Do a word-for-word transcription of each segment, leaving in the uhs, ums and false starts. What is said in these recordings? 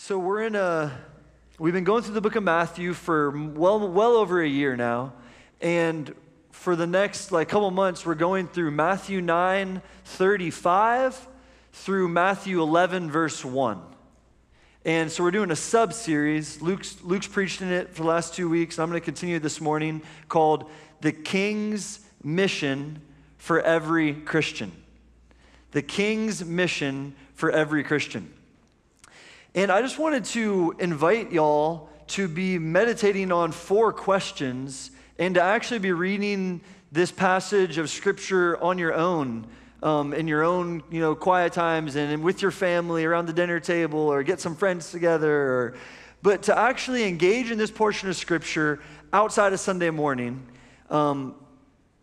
So we're in a, we've been going through the book of Matthew for well, well over a year now. And for the next like couple months, we're going through Matthew nine thirty-five through Matthew eleven, verse one. And so we're doing a sub-series. Luke's, Luke's preached in it for the last two weeks. I'm going to continue this morning, called The King's Mission for Every Christian. The King's Mission for Every Christian. And I just wanted to invite y'all to be meditating on four questions and to actually be reading this passage of Scripture on your own. Um, in your own, you know, quiet times and, and with your family around the dinner table, or get some friends together, or, but to actually engage in this portion of Scripture outside of Sunday morning, um,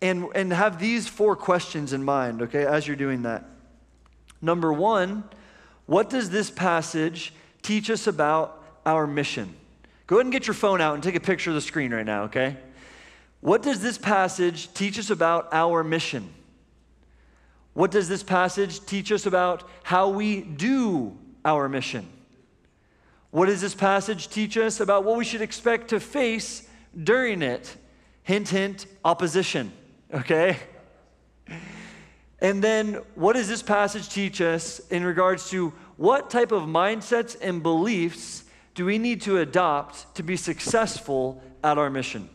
and, and have these four questions in mind, okay, as you're doing that. Number one, what does this passage teach us about our mission? Go ahead and get your phone out and take a picture of the screen right now, okay? What does this passage teach us about our mission? What does this passage teach us about how we do our mission? What does this passage teach us about what we should expect to face during it? Hint, hint, opposition, okay? And then what does this passage teach us in regards to what type of mindsets and beliefs do we need to adopt to be successful at our mission?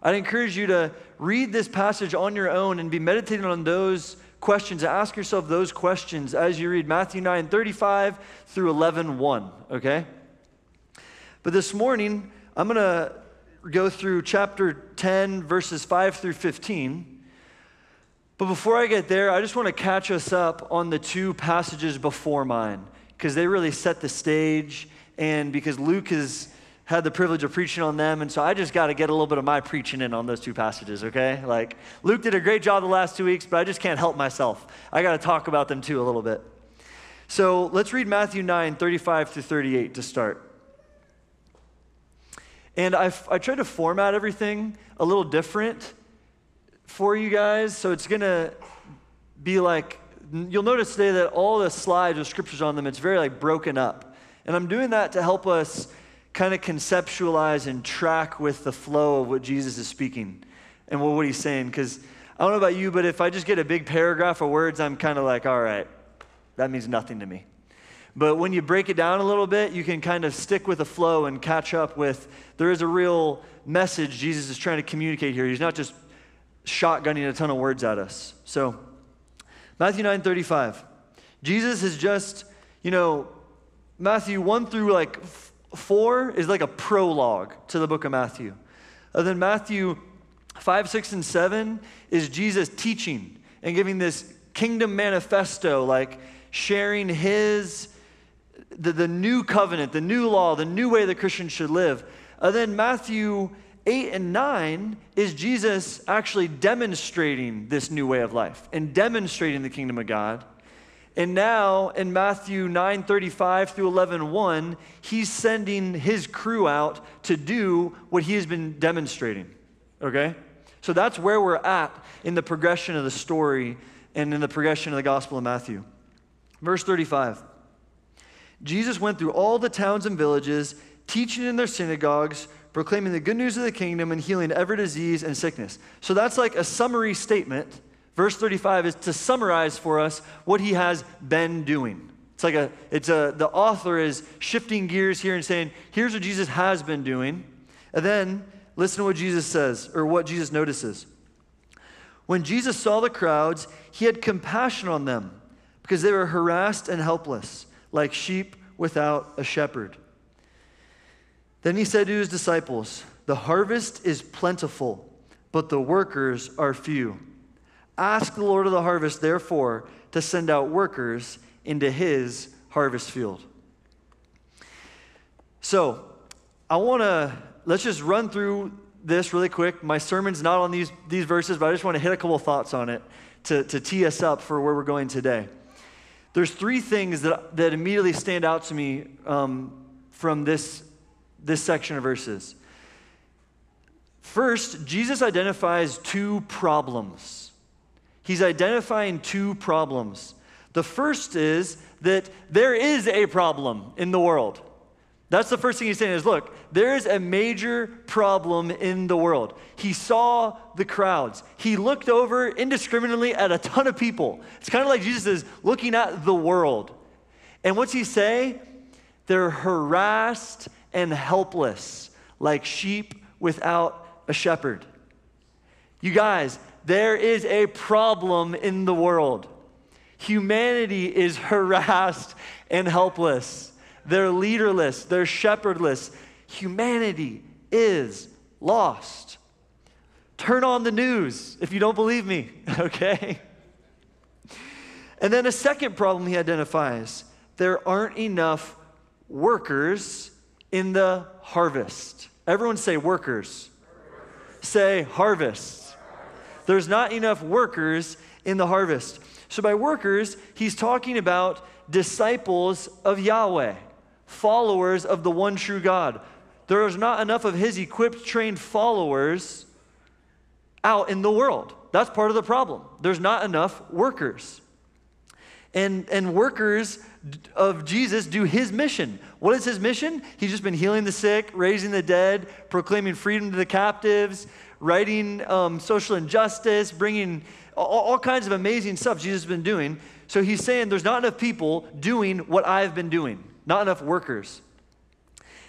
I'd encourage you to read this passage on your own and be meditating on those questions. Ask yourself those questions as you read Matthew nine thirty-five through eleven one, okay? But this morning, I'm going to go through chapter ten, verses five through fifteen. But before I get there, I just want to catch us up on the two passages before mine, because they really set the stage, and because Luke is... had the privilege of preaching on them, and so I just got to get a little bit of my preaching in on those two passages, okay? Like, Luke did a great job the last two weeks, but I just can't help myself. I got to talk about them too a little bit. So let's read Matthew nine thirty-five through thirty-eight to start. And I, I tried to format everything a little different for you guys, so it's going to be like, you'll notice today that all the slides with scriptures on them, it's very like broken up. And I'm doing that to help us kind of conceptualize and track with the flow of what Jesus is speaking and what he's saying. Because I don't know about you, but if I just get a big paragraph of words, I'm kind of like, all right, that means nothing to me. But when you break it down a little bit, you can kind of stick with the flow and catch up with, there is a real message Jesus is trying to communicate here. He's not just shotgunning a ton of words at us. So Matthew nine thirty-five. Jesus is just, you know, Matthew one through like four is like a prologue to the book of Matthew. And then Matthew five, six, and seven is Jesus teaching and giving this kingdom manifesto, like sharing his, the, the new covenant, the new law, the new way that Christians should live. And then Matthew eight and nine is Jesus actually demonstrating this new way of life and demonstrating the kingdom of God. And now in Matthew nine thirty-five through eleven one, he's sending his crew out to do what he has been demonstrating, okay? So that's where we're at in the progression of the story and in the progression of the Gospel of Matthew. Verse thirty-five, Jesus went through all the towns and villages, teaching in their synagogues, proclaiming the good news of the kingdom and healing every disease and sickness. So that's like a summary statement. Verse thirty-five is to summarize for us what he has been doing. It's like a, it's a, the author is shifting gears here and saying, here's what Jesus has been doing. And then listen to what Jesus says, or what Jesus notices. When Jesus saw the crowds, he had compassion on them because they were harassed and helpless, like sheep without a shepherd. Then he said to his disciples, the harvest is plentiful, but the workers are few. Ask the Lord of the harvest, therefore, to send out workers into his harvest field. So I want to, let's just run through this really quick. My sermon's not on these, these verses, but I just want to hit a couple of thoughts on it to, to tee us up for where we're going today. There's three things that, that immediately stand out to me um, from this, this section of verses. First, Jesus identifies two problems. He's identifying two problems. The first is that there is a problem in the world. That's the first thing he's saying is, look, there is a major problem in the world. He saw the crowds. He looked over indiscriminately at a ton of people. It's kind of like Jesus is looking at the world. And what's he say? They're harassed and helpless, like sheep without a shepherd. You guys, there is a problem in the world. Humanity is harassed and helpless. They're leaderless, they're shepherdless. Humanity is lost. Turn on the news if you don't believe me, okay? And then a second problem he identifies, there aren't enough workers in the harvest. Everyone say workers. Harvest. Say harvest. harvest. There's not enough workers in the harvest. So by workers, he's talking about disciples of Yahweh, followers of the one true God. There is not enough of his equipped, trained followers out in the world. That's part of the problem. There's not enough workers. And, and workers of Jesus do his mission. What is his mission? He's just been healing the sick, raising the dead, proclaiming freedom to the captives, righting um, social injustice, bringing all, all kinds of amazing stuff Jesus has been doing. So he's saying there's not enough people doing what I've been doing, not enough workers.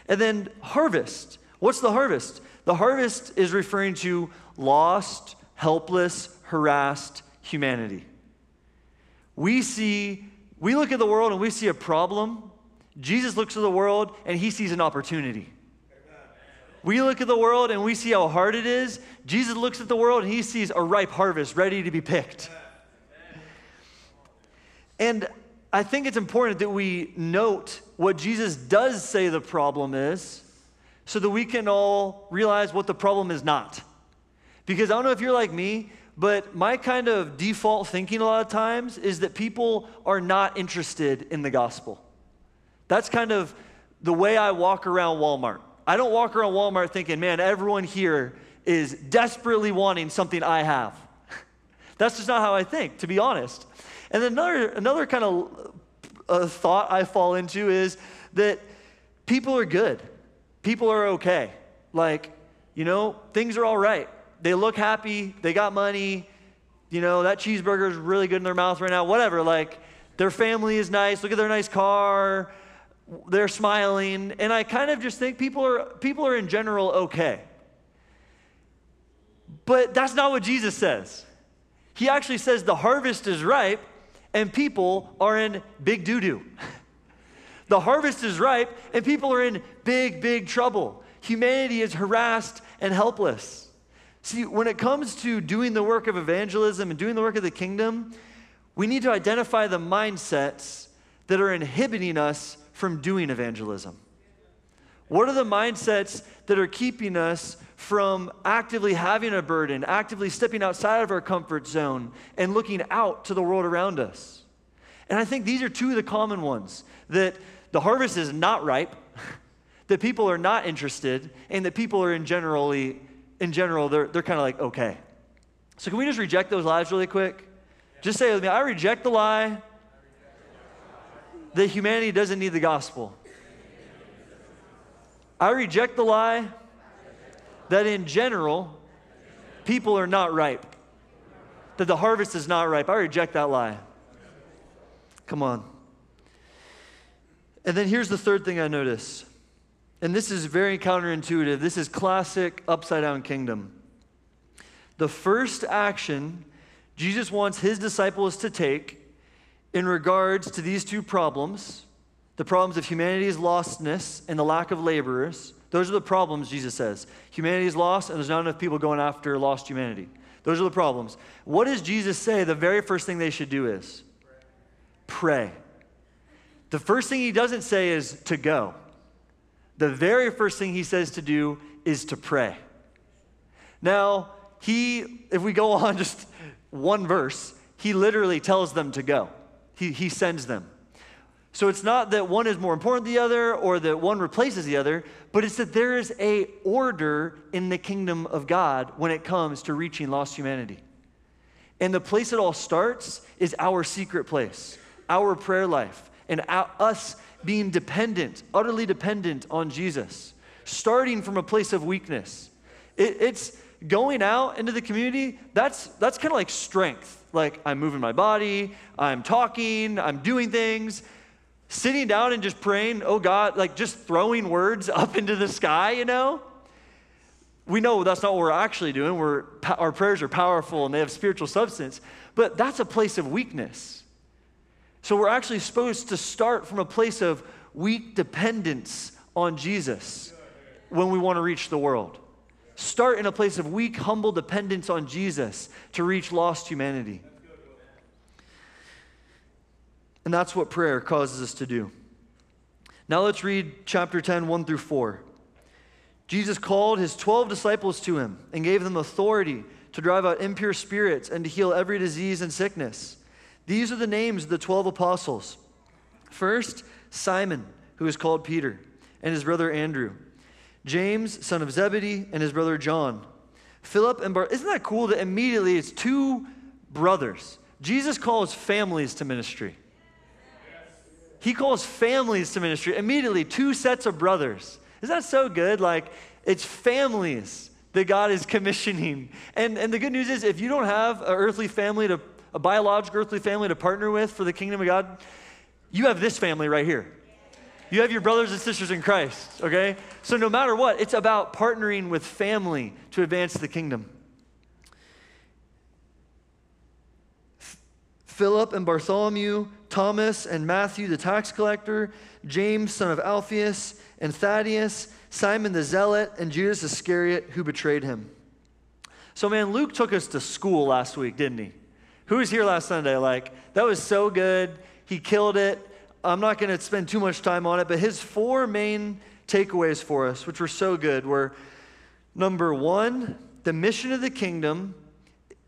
And then harvest. What's the harvest? The harvest is referring to lost, helpless, harassed humanity. We see, we look at the world and we see a problem. Jesus looks at the world and he sees an opportunity. We look at the world and we see how hard it is. Jesus looks at the world and he sees a ripe harvest ready to be picked. And I think it's important that we note what Jesus does say the problem is so that we can all realize what the problem is not. Because I don't know if you're like me, but my kind of default thinking a lot of times is that people are not interested in the gospel. That's kind of the way I walk around Walmart. I don't walk around Walmart thinking, man, everyone here is desperately wanting something I have. That's just not how I think, to be honest. And another, another kind of uh, thought I fall into is that people are good. People are okay. Like, you know, things are all right. They look happy. They got money. You know, that cheeseburger is really good in their mouth right now. Whatever. Like, their family is nice. Look at their nice car. They're smiling. And I kind of just think people are, people are in general okay. But that's not what Jesus says. He actually says the harvest is ripe, and people are in big doo-doo. The harvest is ripe, and people are in big, big trouble. Humanity is harassed and helpless. See, when it comes to doing the work of evangelism and doing the work of the kingdom, we need to identify the mindsets that are inhibiting us from doing evangelism. What are the mindsets that are keeping us from actively having a burden, actively stepping outside of our comfort zone and looking out to the world around us? And I think these are two of the common ones, that the harvest is not ripe, that people are not interested, and that people are in generally, in general, they're, they're kind of like, okay. So can we just reject those lies really quick? Just say with me, I reject the lie that humanity doesn't need the gospel. I reject the lie that in general, people are not ripe, that the harvest is not ripe. I reject that lie. Come on. And then here's the third thing I notice, and this is very counterintuitive. This is classic upside-down kingdom. The first action Jesus wants his disciples to take in regards to these two problems, the problems of humanity's lostness and the lack of laborers. Those are the problems, Jesus says. Humanity is lost, and there's not enough people going after lost humanity. Those are the problems. What does Jesus say the very first thing they should do is? Pray. The first thing he doesn't say is to go. The very first thing he says to do is to pray. Now, he, if we go on just one verse, he literally tells them to go. He, he sends them. So it's not that one is more important than the other or that one replaces the other, but it's that there is a order in the kingdom of God when it comes to reaching lost humanity. And the place it all starts is our secret place, our prayer life and our, us being dependent, utterly dependent on Jesus, starting from a place of weakness. It, it's going out into the community, that's, that's kind of like strength. Like I'm moving my body, I'm talking, I'm doing things. Sitting down and just praying, oh God, like just throwing words up into the sky, you know? We know that's not what we're actually doing. We're, our prayers are powerful and they have spiritual substance, but that's a place of weakness. So we're actually supposed to start from a place of weak dependence on Jesus when we want to reach the world. Start in a place of weak, humble dependence on Jesus to reach lost humanity. And that's what prayer causes us to do. Now let's read chapter ten, one through four. Jesus called his twelve disciples to him and gave them authority to drive out impure spirits and to heal every disease and sickness. These are the names of the twelve apostles. First, Simon, who is called Peter, and his brother Andrew. James, son of Zebedee, and his brother John. Philip and Bartholomew. Isn't that cool that immediately it's two brothers? Jesus calls families to ministry. He calls families to ministry. Immediately, two sets of brothers. Isn't that so good? Like, it's families that God is commissioning. And, and the good news is, if you don't have an earthly family, to, a biological earthly family to partner with for the kingdom of God, you have this family right here. You have your brothers and sisters in Christ, okay? So no matter what, it's about partnering with family to advance the kingdom. Philip and Bartholomew, Thomas and Matthew, the tax collector, James, son of Alphaeus, and Thaddeus, Simon the Zealot, and Judas Iscariot, who betrayed him. So man, Luke took us to school last week, didn't he? Who was here last Sunday? Like, that was so good. He killed it. I'm not going to spend too much time on it, but his four main takeaways for us, which were so good, were number one, the mission of the kingdom.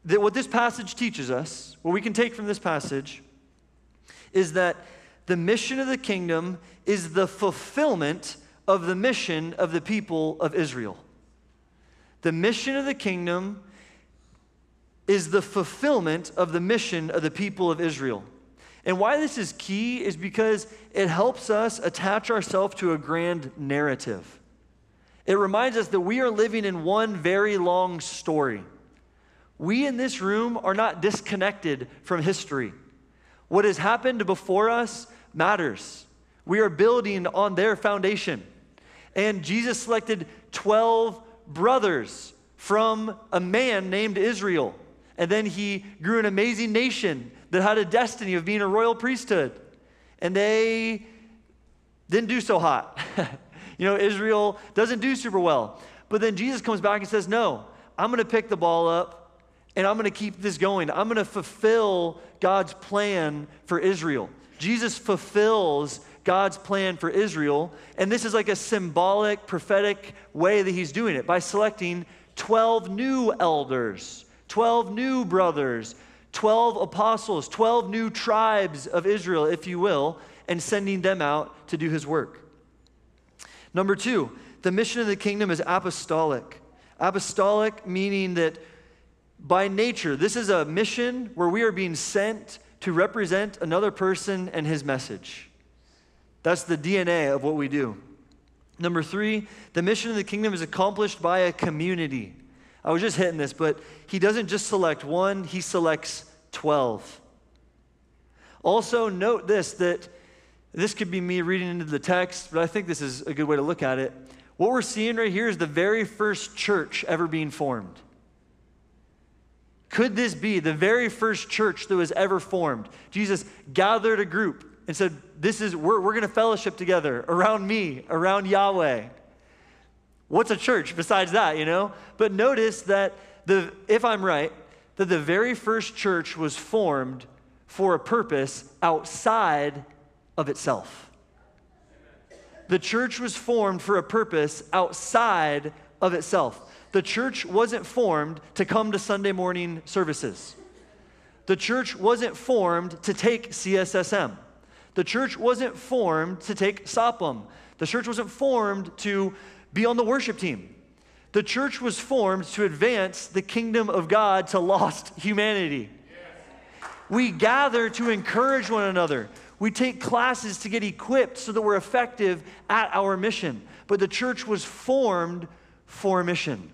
That what this passage teaches us, what we can take from this passage, is that the mission of the kingdom is the fulfillment of the mission of the people of Israel. The mission of the kingdom is the fulfillment of the mission of the people of Israel. And why this is key is because it helps us attach ourselves to a grand narrative. It reminds us that we are living in one very long story. We in this room are not disconnected from history. What has happened before us matters. We are building on their foundation. And Jesus selected twelve brothers from a man named Israel. And then he grew an amazing nation that had a destiny of being a royal priesthood. And they didn't do so hot. You know, Israel doesn't do super well. But then Jesus comes back and says, no, I'm going to pick the ball up. And I'm going to keep this going. I'm going to fulfill God's plan for Israel. Jesus fulfills God's plan for Israel. And this is like a symbolic, prophetic way that he's doing it by selecting twelve new elders, twelve new brothers, twelve apostles, twelve new tribes of Israel, if you will, and sending them out to do his work. Number two, the mission of the kingdom is apostolic. Apostolic meaning that by nature, this is a mission where we are being sent to represent another person and his message. That's the D N A of what we do. Number three, the mission of the kingdom is accomplished by a community. I was just hitting this, but he doesn't just select one, he selects twelve. Also, note this, that this could be me reading into the text, but I think this is a good way to look at it. What we're seeing right here is the very first church ever being formed. Could this be the very first church that was ever formed? Jesus gathered a group and said, this is, we're, we're going to fellowship together around me, around Yahweh. What's a church besides that, you know? But notice that, the, if I'm right, that the very first church was formed for a purpose outside of itself. The church was formed for a purpose outside of itself. The church wasn't formed to come to Sunday morning services. The church wasn't formed to take C S S M. The church wasn't formed to take S O P M. The church wasn't formed to be on the worship team. The church was formed to advance the kingdom of God to lost humanity. Yes. We gather to encourage one another. We take classes to get equipped so that we're effective at our mission. But the church was formed for a mission.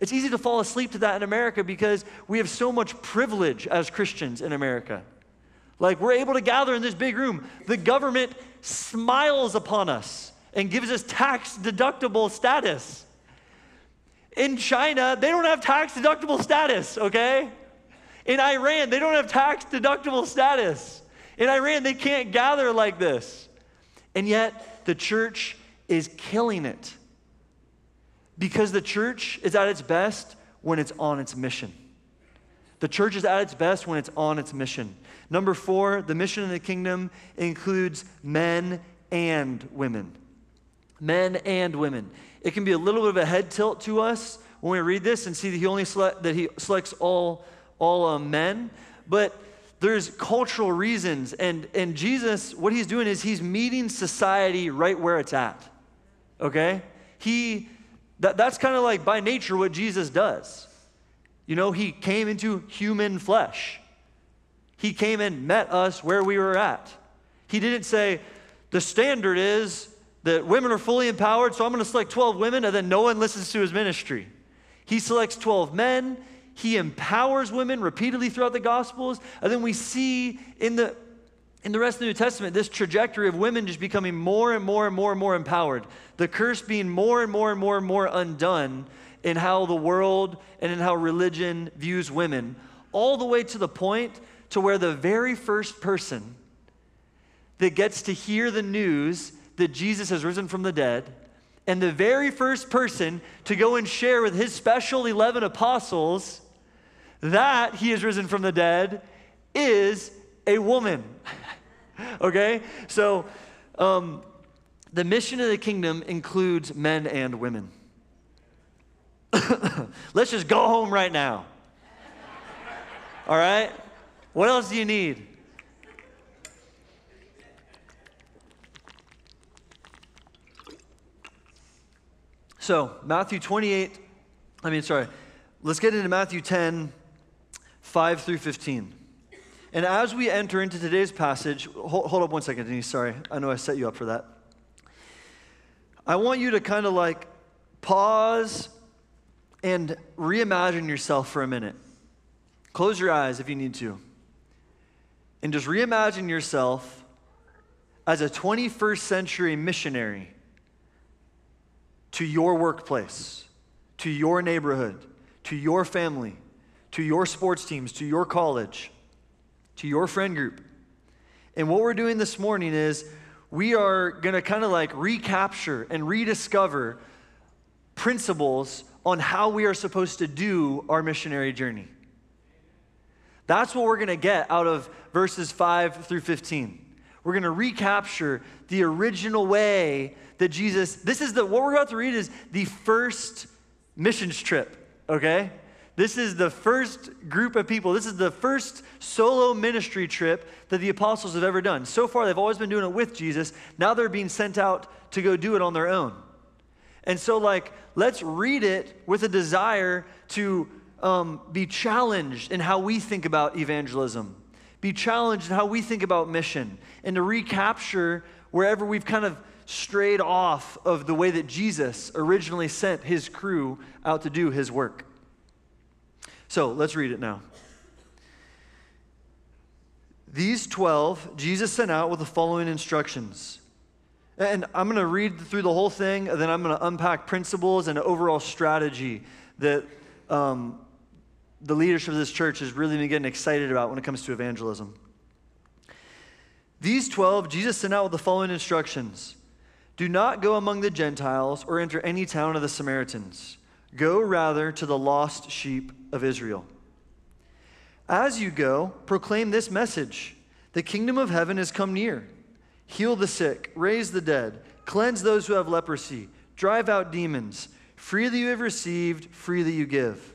It's easy to fall asleep to that in America because we have so much privilege as Christians in America. Like, we're able to gather in this big room. The government smiles upon us and gives us tax-deductible status. In China, they don't have tax-deductible status, okay? In Iran, they don't have tax-deductible status. In Iran, they can't gather like this. And yet, the church is killing it. Because the church is at its best when it's on its mission. The church is at its best when it's on its mission. Number four, the mission of the kingdom includes men and women. Men and women. It can be a little bit of a head tilt to us when we read this and see that he only select, that he selects all, all uh, men. But there's cultural reasons. And, and Jesus, what he's doing is he's meeting society right where it's at. Okay? He... That, that's kind of like by nature what Jesus does. You know, he came into human flesh. He came and met us where we were at. He didn't say, the standard is that women are fully empowered, so I'm going to select twelve women, and then no one listens to his ministry. He selects twelve men. He empowers women repeatedly throughout the Gospels. And then we see in the In the rest of the New Testament, this trajectory of women just becoming more and more and more and more empowered. The curse being more and more and more and more undone in how the world and in how religion views women. All the way to the point to where the very first person that gets to hear the news that Jesus has risen from the dead, and the very first person to go and share with his special eleven apostles that he has risen from the dead is a woman. Okay? So, um, the mission of the kingdom includes men and women. Let's just go home right now. All right? What else do you need? So, Matthew twenty-eight, I mean, sorry. Let's get into Matthew ten, five through fifteen. And as we enter into today's passage, hold, hold up one second, Denise, sorry. I know I set you up for that. I want you to kind of like pause and reimagine yourself for a minute. Close your eyes if you need to. And just reimagine yourself as a twenty-first century missionary to your workplace, to your neighborhood, to your family, to your sports teams, to your college, to your friend group. And what we're doing this morning is we are going to kind of like recapture and rediscover principles on how we are supposed to do our missionary journey. That's what we're going to get out of verses five through fifteen. We're going to recapture the original way that Jesus, this is the, what we're about to read is the first missions trip, okay? This is the first group of people. This is the first solo ministry trip that the apostles have ever done. So far, they've always been doing it with Jesus. Now they're being sent out to go do it on their own. And so, like, let's read it with a desire to um, be challenged in how we think about evangelism, be challenged in how we think about mission, and to recapture wherever we've kind of strayed off of the way that Jesus originally sent his crew out to do his work. So, let's read it now. These twelve, Jesus sent out with the following instructions. And I'm going to read through the whole thing, and then I'm going to unpack principles and an overall strategy that um, the leadership of this church has really been getting excited about when it comes to evangelism. These twelve, Jesus sent out with the following instructions. Do not go among the Gentiles or enter any town of the Samaritans. Go rather to the lost sheep of Israel. As you go, proclaim this message. The kingdom of heaven has come near. Heal the sick, raise the dead, cleanse those who have leprosy, drive out demons. Freely you have received, freely you give.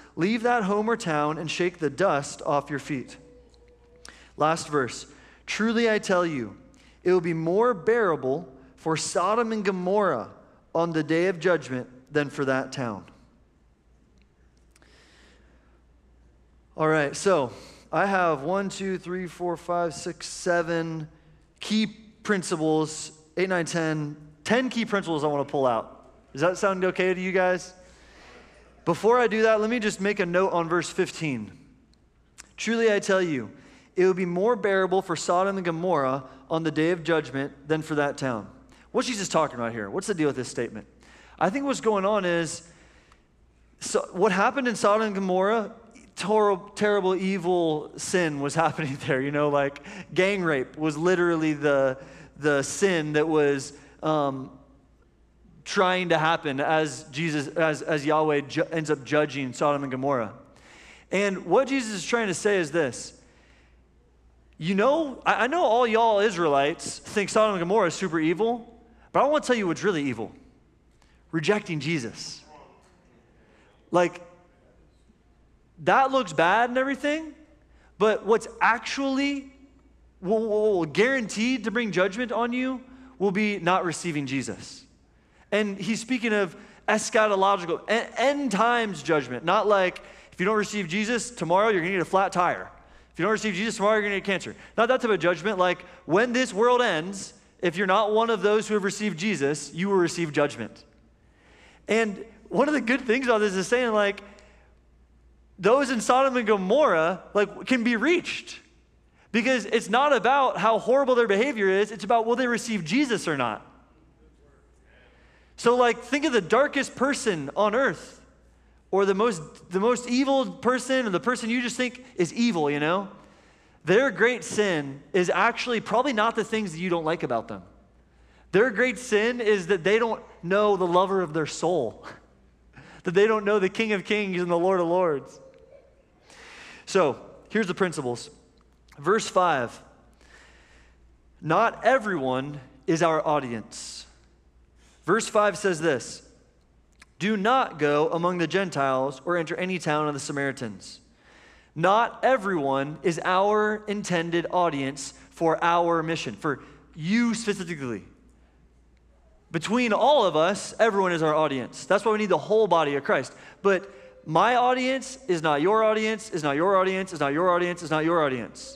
leave that home or town and shake the dust off your feet. Last verse. Truly I tell you, it will be more bearable for Sodom and Gomorrah on the day of judgment than for that town. All right, so I have one, two, three, four, five, six, seven key principles, eight, nine, ten, ten key principles I want to pull out. Does that sound okay to you guys? Before I do that, let me just make a note on verse fifteen. Truly I tell you, it will be more bearable for Sodom and Gomorrah on the day of judgment than for that town. What's Jesus talking about here? What's the deal with this statement? I think what's going on is, so what happened in Sodom and Gomorrah, terrible, terrible evil sin was happening there. You know, like gang rape was literally the, the sin that was um, trying to happen as Jesus, as, as Yahweh ju- ends up judging Sodom and Gomorrah. And what Jesus is trying to say is this. You know, I know all y'all Israelites think Sodom and Gomorrah is super evil, but I want to tell you what's really evil. Rejecting Jesus. Like, that looks bad and everything, but what's actually will, will guaranteed to bring judgment on you will be not receiving Jesus. And he's speaking of eschatological, end times judgment, not like if you don't receive Jesus, tomorrow you're going to get a flat tire. If you don't receive Jesus tomorrow, you're going to get cancer. Not that type of judgment. Like, when this world ends, if you're not one of those who have received Jesus, you will receive judgment. And one of the good things about this is saying, like, those in Sodom and Gomorrah, like, can be reached. Because it's not about how horrible their behavior is. It's about will they receive Jesus or not. So, like, think of the darkest person on earth. Or the most the most evil person, or the person you just think is evil, you know? Their great sin is actually probably not the things that you don't like about them. Their great sin is that they don't know the lover of their soul. That they don't know the King of Kings and the Lord of Lords. So, here's the principles. Verse five. Not everyone is our audience. Verse five says this. Do not go among the Gentiles or enter any town of the Samaritans. Not everyone is our intended audience for our mission, for you specifically. Between all of us, everyone is our audience. That's why we need the whole body of Christ. But my audience is not your audience, is not your audience, is not your audience, is not your audience.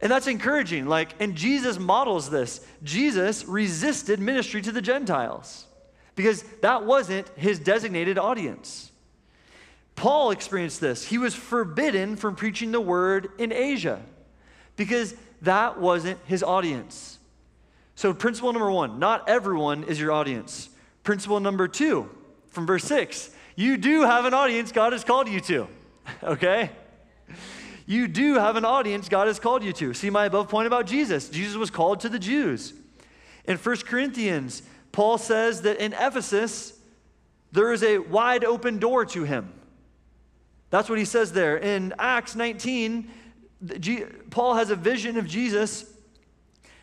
And that's encouraging. Like, and Jesus models this. Jesus resisted ministry to the Gentiles, because that wasn't his designated audience. Paul experienced this. He was forbidden from preaching the word in Asia because that wasn't his audience. So principle number one, not everyone is your audience. Principle number two, from verse six, you do have an audience God has called you to, okay? You do have an audience God has called you to. See my above point about Jesus. Jesus was called to the Jews. In First Corinthians, Paul says that in Ephesus, there is a wide open door to him. That's what he says there. In Acts nineteen, Paul has a vision of Jesus,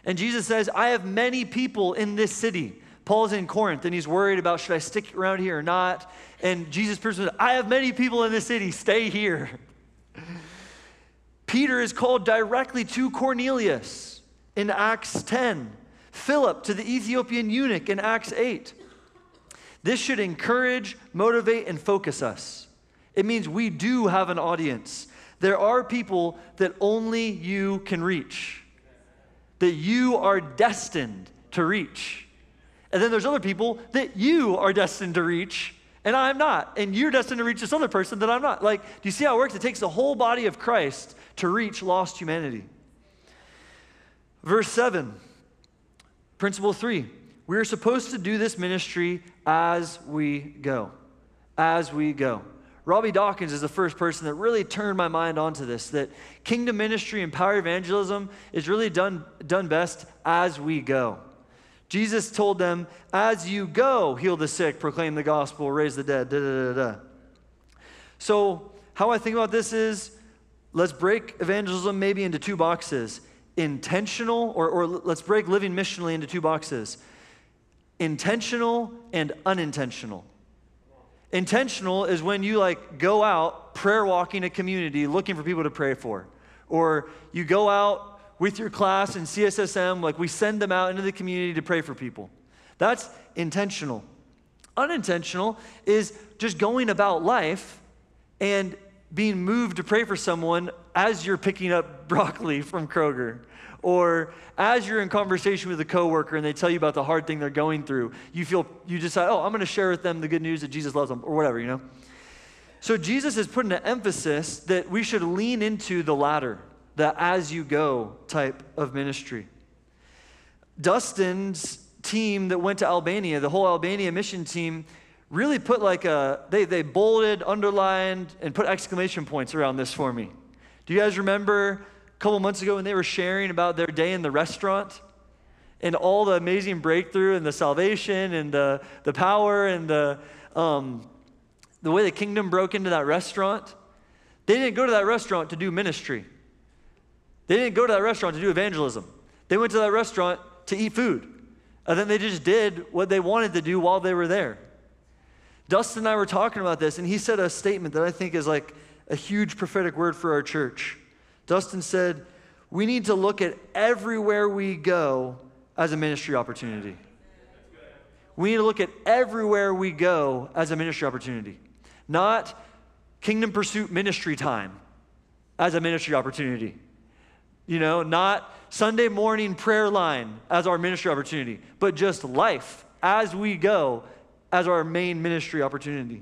and Jesus says, I have many people in this city. Paul's in Corinth, and he's worried about, should I stick around here or not? And Jesus says, I have many people in this city, stay here. Peter is called directly to Cornelius in Acts ten. Philip to the Ethiopian eunuch in Acts eight. This should encourage, motivate, and focus us. It means we do have an audience. There are people that only you can reach, that you are destined to reach. And then there's other people that you are destined to reach, and I'm not. And you're destined to reach this other person that I'm not. Like, do you see how it works? It takes the whole body of Christ to reach lost humanity. Verse seven. Principle three, we are supposed to do this ministry as we go, as we go. Robbie Dawkins is the first person that really turned my mind onto this, that kingdom ministry and power evangelism is really done, done best as we go. Jesus told them, as you go, heal the sick, proclaim the gospel, raise the dead, da, da, da, da. So how I think about this is, Let's break evangelism maybe into two boxes. Intentional, or, or let's break living missionally into two boxes. Intentional and unintentional. Intentional is when you like go out prayer walking a community looking for people to pray for. Or you go out with your class in C S S M, like we send them out into the community to pray for people. That's intentional. Unintentional is just going about life and being moved to pray for someone as you're picking up broccoli from Kroger, or as you're in conversation with a coworker and they tell you about the hard thing they're going through, you feel, you decide, oh, I'm gonna share with them the good news that Jesus loves them, or whatever, you know? So Jesus is putting an emphasis that we should lean into the latter, the as-you-go type of ministry. Dustin's team that went to Albania, the whole Albania mission team, really put like a, they, they bolded, underlined, and put exclamation points around this for me. Do you guys remember a couple months ago when they were sharing about their day in the restaurant and all the amazing breakthrough and the salvation and the, the power and the, um, the way the kingdom broke into that restaurant? They didn't go to that restaurant to do ministry. They didn't go to that restaurant to do evangelism. They went to that restaurant to eat food. And then they just did what they wanted to do while they were there. Dustin and I were talking about this, and he said a statement that I think is like a huge prophetic word for our church. Dustin said, we need to look at everywhere we go as a ministry opportunity. We need to look at everywhere we go as a ministry opportunity. Not Kingdom Pursuit ministry time as a ministry opportunity. You know, not Sunday morning prayer line as our ministry opportunity, but just life as we go as our main ministry opportunity.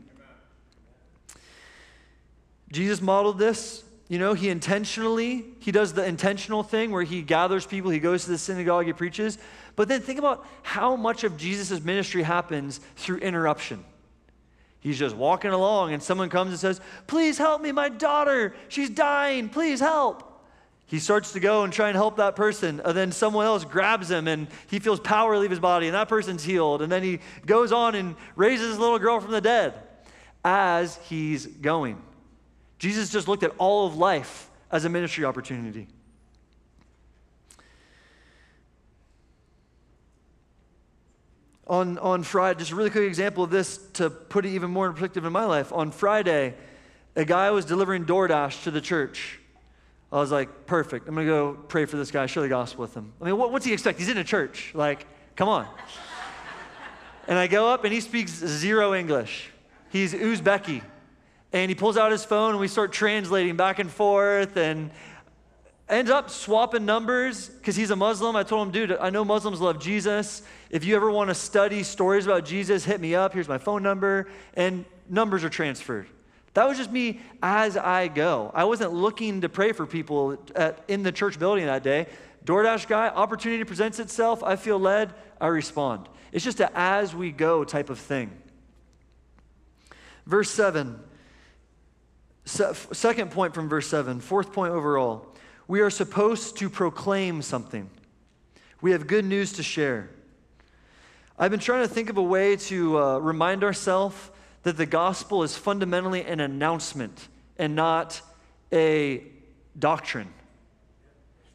Jesus modeled this. You know, he intentionally, he does the intentional thing where he gathers people, he goes to the synagogue, he preaches. But then think about how much of Jesus' ministry happens through interruption. He's just walking along and someone comes and says, please help me, my daughter, she's dying, please help. He starts to go and try and help that person, and then someone else grabs him and he feels power leave his body and that person's healed. And then he goes on and raises his little girl from the dead as he's going. Jesus just looked at all of life as a ministry opportunity. On, on Friday, just a really quick example of this to put it even more in perspective in my life. On Friday, a guy was delivering DoorDash to the church. I was like, perfect. I'm going to go pray for this guy, share the gospel with him. I mean, what, what's he expect? He's in a church. Like, come on. And I go up and he speaks zero English. He's Uzbeki. And he pulls out his phone and we start translating back and forth and ends up swapping numbers because he's a Muslim. I told him, dude, I know Muslims love Jesus. If you ever want to study stories about Jesus, hit me up. Here's my phone number. And numbers are transferred. That was just me as I go. I wasn't looking to pray for people at, in the church building that day. DoorDash guy, opportunity presents itself. I feel led. I respond. It's just an as we go type of thing. Verse seven. So, second point from verse seven, fourth point overall. We are supposed to proclaim something. We have good news to share. I've been trying to think of a way to uh, remind ourselves that the gospel is fundamentally an announcement and not a doctrine.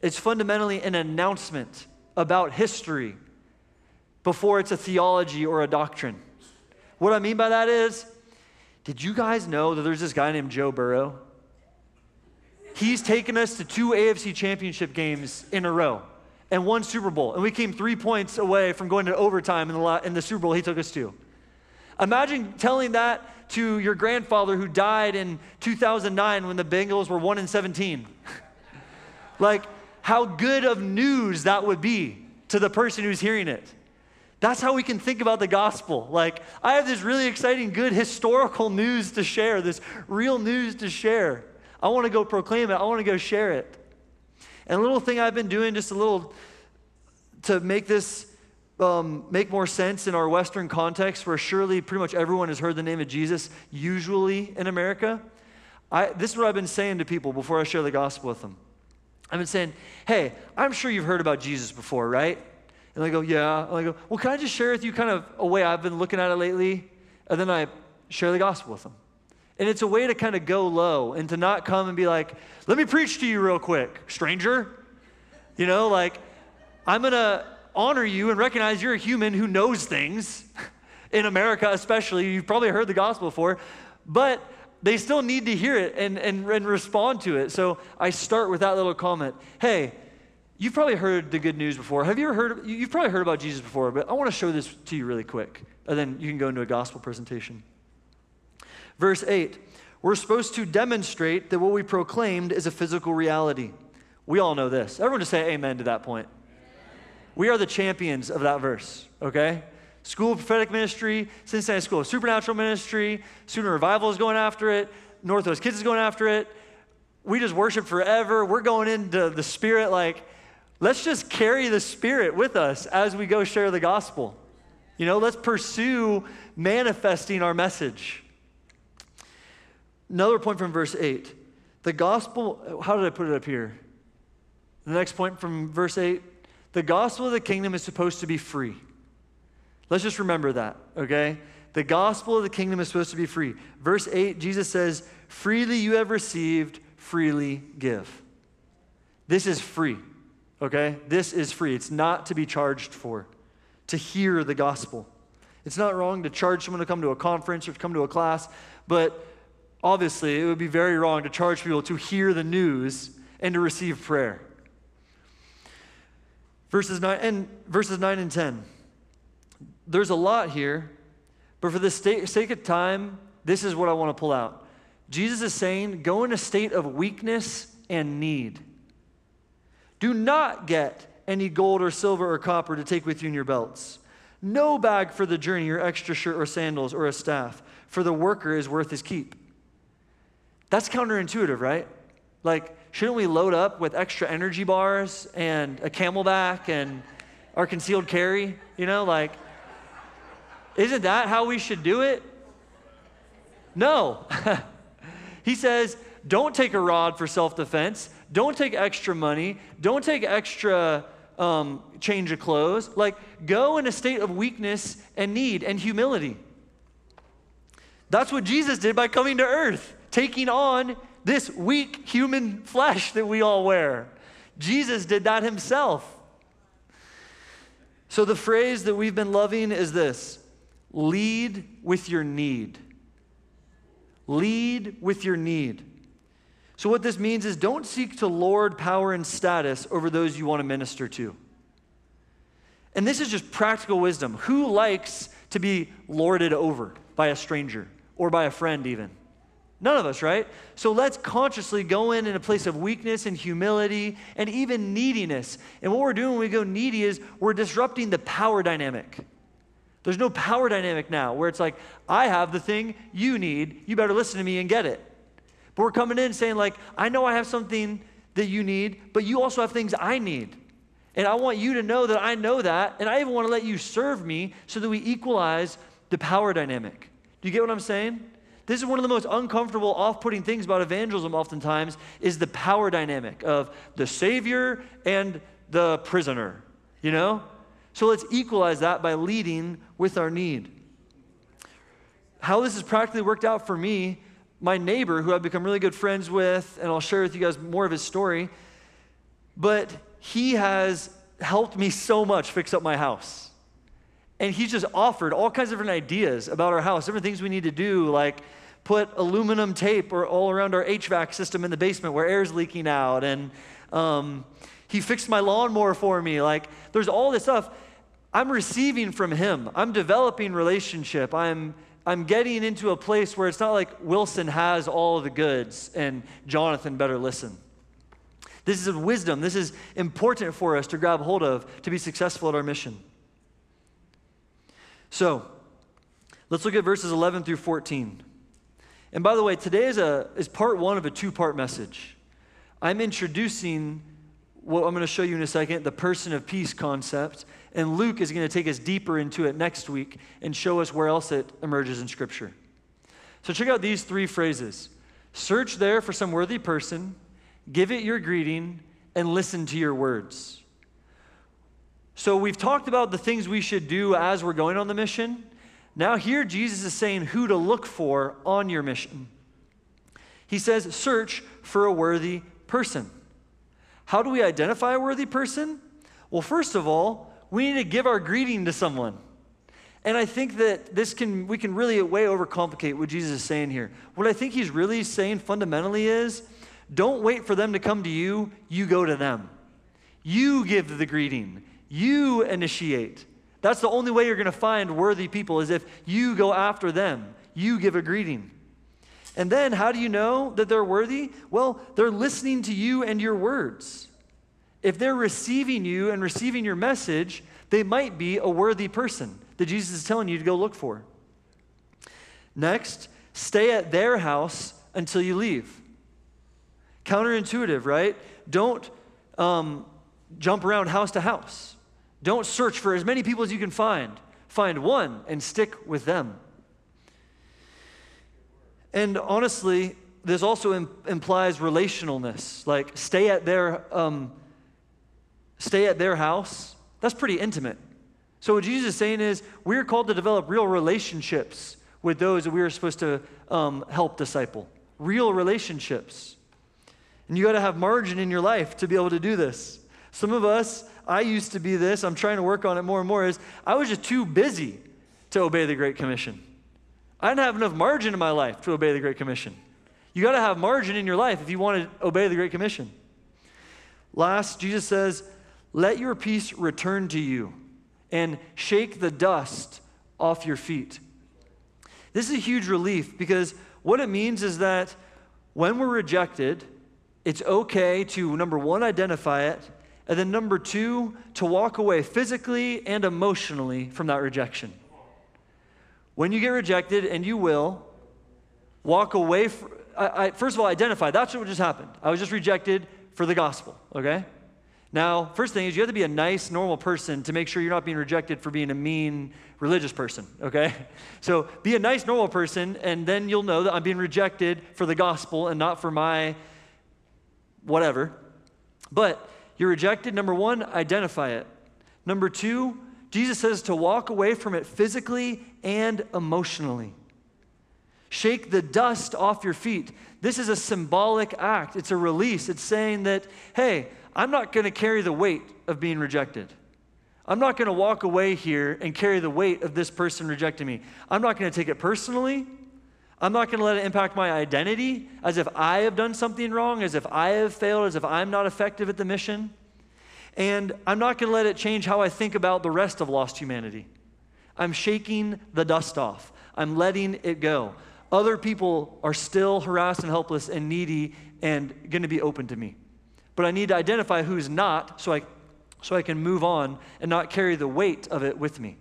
It's fundamentally an announcement about history before it's a theology or a doctrine. What I mean by that is, did you guys know that there's this guy named Joe Burrow? He's taken us to two A F C championship games in a row and one Super Bowl. And we came three points away from going to overtime in the, in the Super Bowl he took us to. Imagine telling that to your grandfather who died in two thousand nine when the Bengals were one and seventeen. Like, how good of news that would be to the person who's hearing it. That's how we can think about the gospel. Like, I have this really exciting, good historical news to share, this real news to share. I want to go proclaim it. I want to go share it. And a little thing I've been doing, just a little to make this um, make more sense in our Western context, where surely pretty much everyone has heard the name of Jesus, usually in America. I, this is what I've been saying to people before I share the gospel with them. I've been saying, hey, I'm sure you've heard about Jesus before, right? And I go, yeah. And I go, well, can I just share with you kind of a way I've been looking at it lately? And then I share the gospel with them. And it's a way to kind of go low and to not come and be like, let me preach to you real quick, stranger. You know, like, I'm going to honor you and recognize you're a human who knows things. In America especially, you've probably heard the gospel before, but they still need to hear it and, and, and respond to it. So I start with that little comment. Hey, you've probably heard the good news before. Have you ever heard, you've probably heard about Jesus before, but I want to show this to you really quick, and then you can go into a gospel presentation. Verse eight, we're supposed to demonstrate that what we proclaimed is a physical reality. We all know this. Everyone just say amen to that point. We are the champions of that verse, okay? School of Prophetic Ministry, Cincinnati School of Supernatural Ministry, Student Revival is going after it, Northwest Kids is going after it. We just worship forever. We're going into the Spirit like, let's just carry the Spirit with us as we go share the gospel. You know, let's pursue manifesting our message. Another point from verse eight. The gospel, how did I put it up here? The next point from verse eight. The gospel of the kingdom is supposed to be free. Let's just remember that, okay? The gospel of the kingdom is supposed to be free. Verse eight, Jesus says, freely you have received, freely give. This is free, okay? This is free. It's not to be charged for, to hear the gospel. It's not wrong to charge someone to come to a conference or to come to a class, but obviously it would be very wrong to charge people to hear the news and to receive prayer. Verses nine and, verses nine and ten. There's a lot here, but for the sake of time, this is what I want to pull out. Jesus is saying, go in a state of weakness and need. Do not get any gold or silver or copper to take with you in your belts. No bag for the journey or extra shirt or sandals or a staff, for the worker is worth his keep. That's counterintuitive, right? Like, shouldn't we load up with extra energy bars and a Camelback and our concealed carry? You know, like... Isn't that how we should do it? No. He says, don't take a rod for self-defense. Don't take extra money. Don't take extra um, change of clothes. Like, go in a state of weakness and need and humility. That's what Jesus did by coming to earth, taking on this weak human flesh that we all wear. Jesus did that himself. So the phrase that we've been loving is this. Lead with your need. Lead with your need. So what this means is don't seek to lord power and status over those you want to minister to. And this is just practical wisdom. Who likes to be lorded over by a stranger or by a friend even? None of us, right? So let's consciously go in in a place of weakness and humility and even neediness. And what we're doing when we go needy is we're disrupting the power dynamic. There's no power dynamic now where it's like, I have the thing you need, you better listen to me and get it. But we're coming in saying like, I know I have something that you need, but you also have things I need. And I want you to know that I know that, and I even want to let you serve me so that we equalize the power dynamic. Do you get what I'm saying? This is one of the most uncomfortable, off-putting things about evangelism oftentimes is the power dynamic of the savior and the prisoner, you know? So let's equalize that by leading with our need. How this has practically worked out for me, my neighbor, who I've become really good friends with, and I'll share with you guys more of his story, but he has helped me so much fix up my house. And he's just offered all kinds of different ideas about our house, different things we need to do, like put aluminum tape or all around our H V A C system in the basement where air's leaking out, and um, he fixed my lawnmower for me. Like, there's all this stuff I'm receiving from him. I'm developing relationship. I'm, I'm getting into a place where it's not like Wilson has all the goods and Jonathan better listen. This is wisdom. This is important for us to grab hold of to be successful at our mission. So let's look at verses eleven through fourteen. And by the way, today is, a, is part one of a two-part message. I'm introducing... Well, I'm going to show you in a second, the person of peace concept. And Luke is going to take us deeper into it next week and show us where else it emerges in Scripture. So check out these three phrases. Search there for some worthy person, give it your greeting, and listen to your words. So we've talked about the things we should do as we're going on the mission. Now here Jesus is saying who to look for on your mission. He says, search for a worthy person. How do we identify a worthy person? Well, first of all, we need to give our greeting to someone. And I think that this can, we can really way overcomplicate what Jesus is saying here. What I think he's really saying fundamentally is, don't wait for them to come to you, you go to them. You give the greeting, you initiate. That's the only way you're gonna find worthy people, is if you go after them, you give a greeting. And then how do you know that they're worthy? Well, they're listening to you and your words. If they're receiving you and receiving your message, they might be a worthy person that Jesus is telling you to go look for. Next, stay at their house until you leave. Counterintuitive, right? Don't um, jump around house to house. Don't search for as many people as you can find. Find one and stick with them. And honestly, this also im- implies relationalness. Like stay at their um, stay at their house. That's pretty intimate. So what Jesus is saying is we're called to develop real relationships with those that we are supposed to um, help disciple. Real relationships. And you got to have margin in your life to be able to do this. Some of us, I used to be this, I'm trying to work on it more and more, is I was just too busy to obey the Great Commission. I didn't have enough margin in my life to obey the Great Commission. You got to have margin in your life if you want to obey the Great Commission. Last, Jesus says, let your peace return to you and shake the dust off your feet. This is a huge relief because what it means is that when we're rejected, it's okay to, number one, identify it, and then number two, to walk away physically and emotionally from that rejection. When you get rejected, and you will, walk away. For, I, I, first of all, identify. That's what just happened. I was just rejected for the gospel, okay? Now, first thing is you have to be a nice, normal person to make sure you're not being rejected for being a mean, religious person, okay? So be a nice, normal person, and then you'll know that I'm being rejected for the gospel and not for my whatever. But you're rejected. Number one, identify it. Number two, Jesus says to walk away from it physically and emotionally. Shake the dust off your feet. This is a symbolic act. It's a release. It's saying that, hey, I'm not going to carry the weight of being rejected. I'm not going to walk away here and carry the weight of this person rejecting me. I'm not going to take it personally. I'm not going to let it impact my identity as if I have done something wrong, as if I have failed, as if I'm not effective at the mission. And I'm not going to let it change how I think about the rest of lost humanity. I'm shaking the dust off. I'm letting it go. Other people are still harassed and helpless and needy and going to be open to me. But I need to identify who's not so I, so I can move on and not carry the weight of it with me.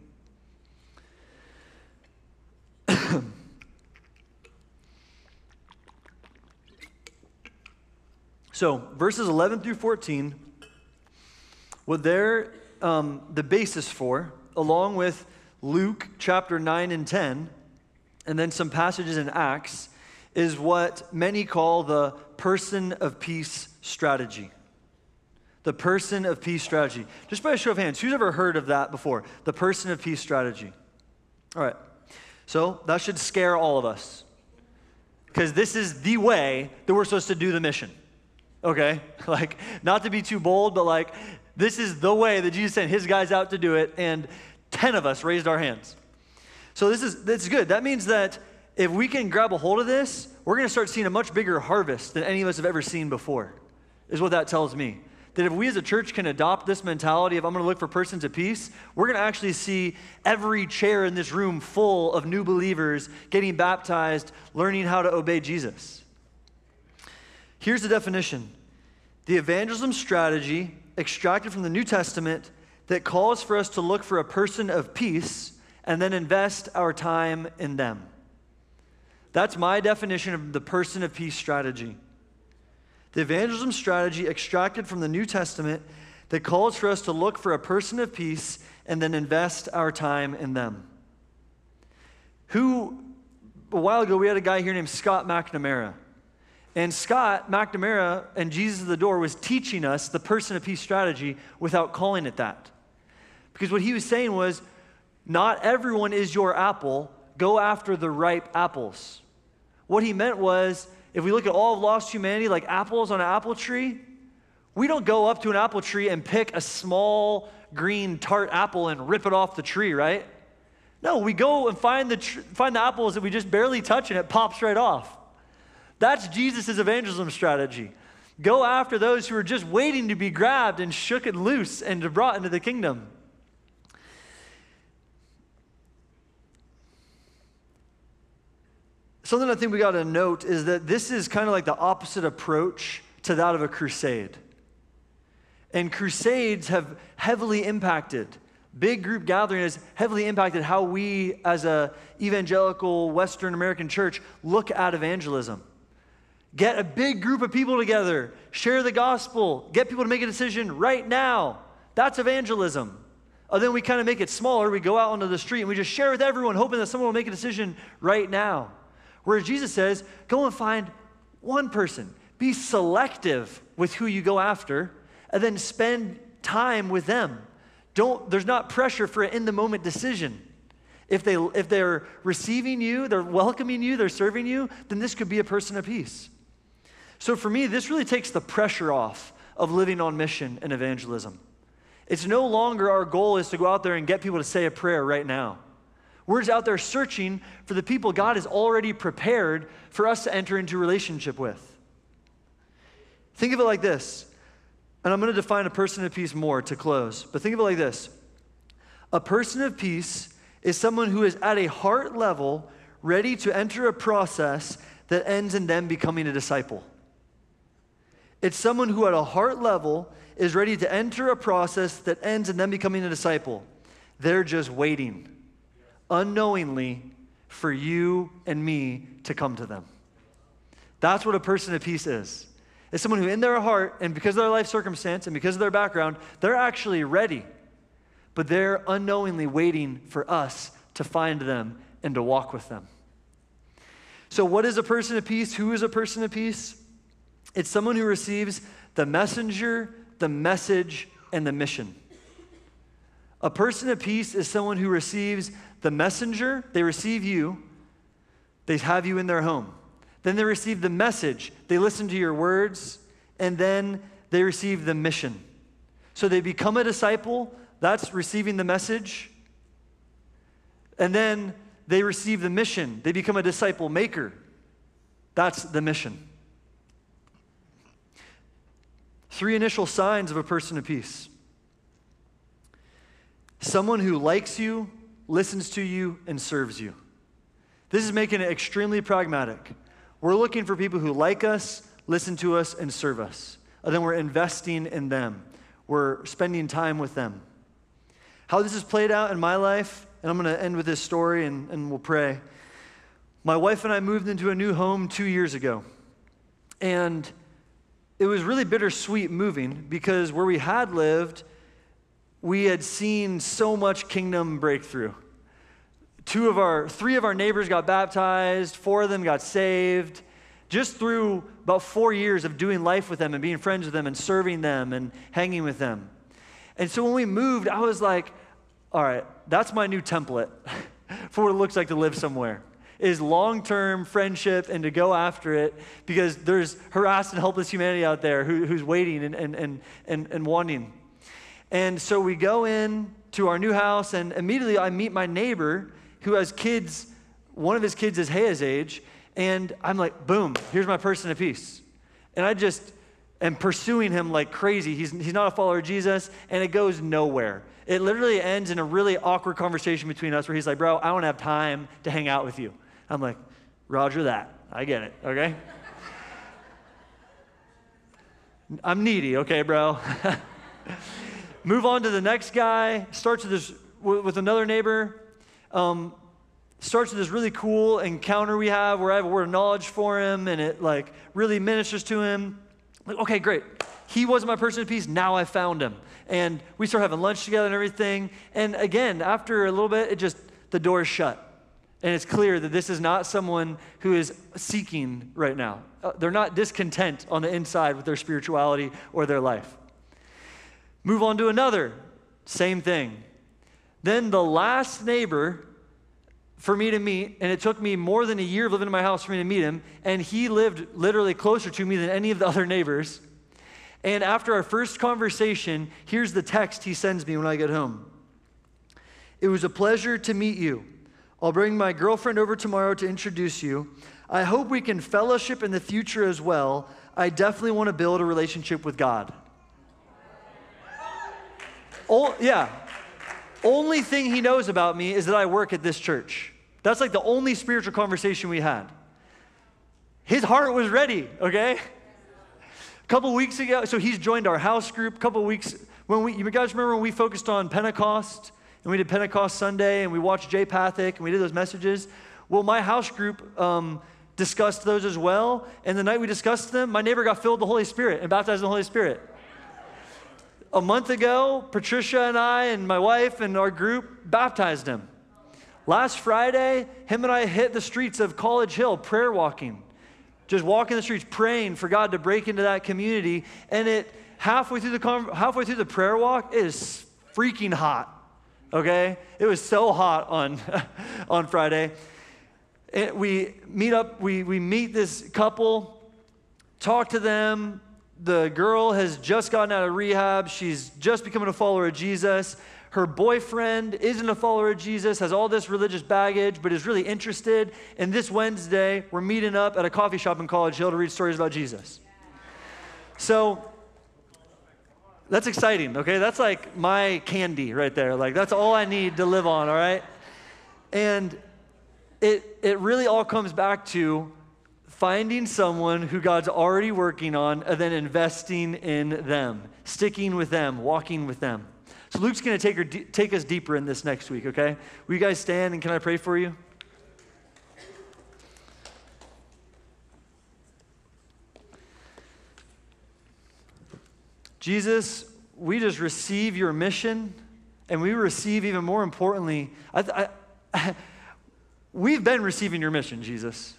So verses eleven through fourteen, what they're um, the basis for, along with Luke chapter nine and ten, and then some passages in Acts, is what many call the person of peace strategy. The person of peace strategy. Just by a show of hands, who's ever heard of that before? The person of peace strategy. All right, so that should scare all of us because this is the way that we're supposed to do the mission, okay? Like, not to be too bold, but like, this is the way that Jesus sent his guys out to do it, and ten of us raised our hands. So this is that's good. That means that if we can grab a hold of this, we're going to start seeing a much bigger harvest than any of us have ever seen before, is what that tells me. That if we as a church can adopt this mentality of I'm going to look for persons of peace, we're going to actually see every chair in this room full of new believers getting baptized, learning how to obey Jesus. Here's the definition. The evangelism strategy extracted from the New Testament that calls for us to look for a person of peace and then invest our time in them. That's my definition of the person of peace strategy. The evangelism strategy extracted from the New Testament that calls for us to look for a person of peace and then invest our time in them. Who, a while ago, we had a guy here named Scott McNamara. And Scott McNamara and Jesus of the Door was teaching us the person of peace strategy without calling it that. Because what he was saying was, not everyone is your apple, go after the ripe apples. What he meant was, if we look at all of lost humanity, like apples on an apple tree, we don't go up to an apple tree and pick a small green tart apple and rip it off the tree, right? No, we go and find the tr- find the apples that we just barely touch and it pops right off. That's Jesus' evangelism strategy. Go after those who are just waiting to be grabbed and shook and loose and brought into the kingdom. Something I think we got to note is that this is kind of like the opposite approach to that of a crusade. And crusades have heavily impacted, big group gathering has heavily impacted how we as an evangelical Western American church look at evangelism. Get a big group of people together, share the gospel, get people to make a decision right now. That's evangelism. And then we kind of make it smaller. We go out onto the street and we just share with everyone, hoping that someone will make a decision right now. Whereas Jesus says, go and find one person. Be selective with who you go after and then spend time with them. Don't, there's not pressure for an in-the-moment decision. If they, if they're receiving you, they're welcoming you, they're serving you, then this could be a person of peace. So for me, this really takes the pressure off of living on mission and evangelism. It's no longer our goal is to go out there and get people to say a prayer right now. We're just out there searching for the people God has already prepared for us to enter into relationship with. Think of it like this, and I'm going to define a person of peace more to close, but think of it like this. A person of peace is someone who is at a heart level ready to enter a process that ends in them becoming a disciple. It's someone who at a heart level is ready to enter a process that ends in them becoming a disciple. They're just waiting unknowingly for you and me to come to them. That's what a person of peace is. It's someone who in their heart and because of their life circumstance and because of their background, they're actually ready, but they're unknowingly waiting for us to find them and to walk with them. So what is a person of peace? Who is a person of peace? It's someone who receives the messenger, the message, and the mission. A person of peace is someone who receives the messenger. They receive you. They have you in their home. Then they receive the message. They listen to your words. And then they receive the mission. So they become a disciple. That's receiving the message. And then they receive the mission. They become a disciple maker. That's the mission. Three initial signs of a person of peace. Someone who likes you, listens to you, and serves you. This is making it extremely pragmatic. We're looking for people who like us, listen to us, and serve us. And then we're investing in them. We're spending time with them. How this has played out in my life, and I'm going to end with this story and, and we'll pray. My wife and I moved into a new home two years ago. And it was really bittersweet moving because where we had lived, we had seen so much kingdom breakthrough. Two of our, three of our neighbors got baptized, four of them got saved, just through about four years of doing life with them and being friends with them and serving them and hanging with them. And so when we moved, I was like, all right, that's my new template for what it looks like to live somewhere, is long-term friendship and to go after it because there's harassed and helpless humanity out there who, who's waiting and, and, and, and, and wanting. And so we go in to our new house and immediately I meet my neighbor who has kids, one of his kids is Haya's age, and I'm like, boom, here's my person of peace. And I just am pursuing him like crazy. He's, he's not a follower of Jesus, and it goes nowhere. It literally ends in a really awkward conversation between us where he's like, bro, I don't have time to hang out with you. I'm like, roger that. I get it, okay? I'm needy, okay, bro? Move on to the next guy, starts with, this, with another neighbor, Um, starts with this really cool encounter we have where I have a word of knowledge for him and it like really ministers to him. Like, okay, great. He wasn't my person of peace. Now I found him. And we start having lunch together and everything. And again, after a little bit, it just, the door is shut. And it's clear that this is not someone who is seeking right now. Uh, they're not discontent on the inside with their spirituality or their life. Move on to another, same thing. Then the last neighbor for me to meet, and it took me more than a year of living in my house for me to meet him, and he lived literally closer to me than any of the other neighbors. And after our first conversation, here's the text he sends me when I get home. It was a pleasure to meet you. I'll bring my girlfriend over tomorrow to introduce you. I hope we can fellowship in the future as well. I definitely want to build a relationship with God. Oh, yeah. Only thing he knows about me is that I work at this church. That's like the only spiritual conversation we had. His heart was ready, okay? A couple weeks ago, so he's joined our house group. A couple weeks, when we, you guys remember when we focused on Pentecost? And we did Pentecost Sunday, and we watched Jay Pathak, and we did those messages. Well, my house group um, discussed those as well, and the night we discussed them, my neighbor got filled with the Holy Spirit and baptized in the Holy Spirit. A month ago, Patricia and I and my wife and our group baptized him. Last Friday, him and I hit the streets of College Hill prayer walking, just walking the streets, praying for God to break into that community. And it halfway through the halfway through the prayer walk, it is freaking hot. Okay, it was so hot on on Friday. It, we meet up. We we meet this couple, talk to them. The girl has just gotten out of rehab. She's just becoming a follower of Jesus. Her boyfriend isn't a follower of Jesus, has all this religious baggage, but is really interested. And this Wednesday, we're meeting up at a coffee shop in College Hill to read stories about Jesus. So that's exciting, okay? That's like my candy right there. Like, that's all I need to live on, all right? And it it really all comes back to finding someone who God's already working on and then investing in them, sticking with them, walking with them. So Luke's going to take her, take us deeper in this next week, okay? Will you guys stand, and can I pray for you? Jesus, we just receive your mission, and we receive, even more importantly, I, I, we've been receiving your mission, Jesus.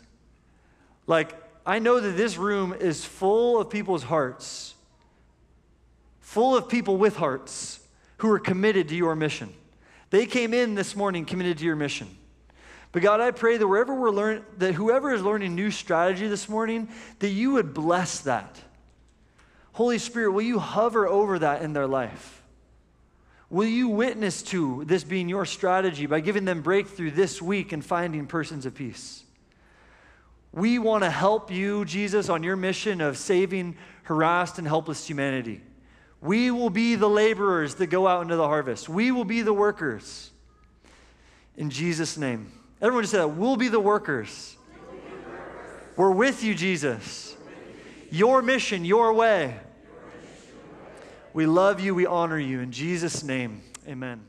Like, I know that this room is full of people's hearts, full of people with hearts who are committed to your mission. They came in this morning committed to your mission. But God, I pray that wherever we're learning, that whoever is learning new strategy this morning, that you would bless that. Holy Spirit, will you hover over that in their life? Will you witness to this being your strategy by giving them breakthrough this week and finding persons of peace? We want to help you, Jesus, on your mission of saving harassed and helpless humanity. We will be the laborers that go out into the harvest. We will be the workers. In Jesus' name. Everyone just say that. We'll be the workers. We'll be the workers. We're with you, Jesus. With you. Your mission, your way. We love you. We honor you. In Jesus' name, amen.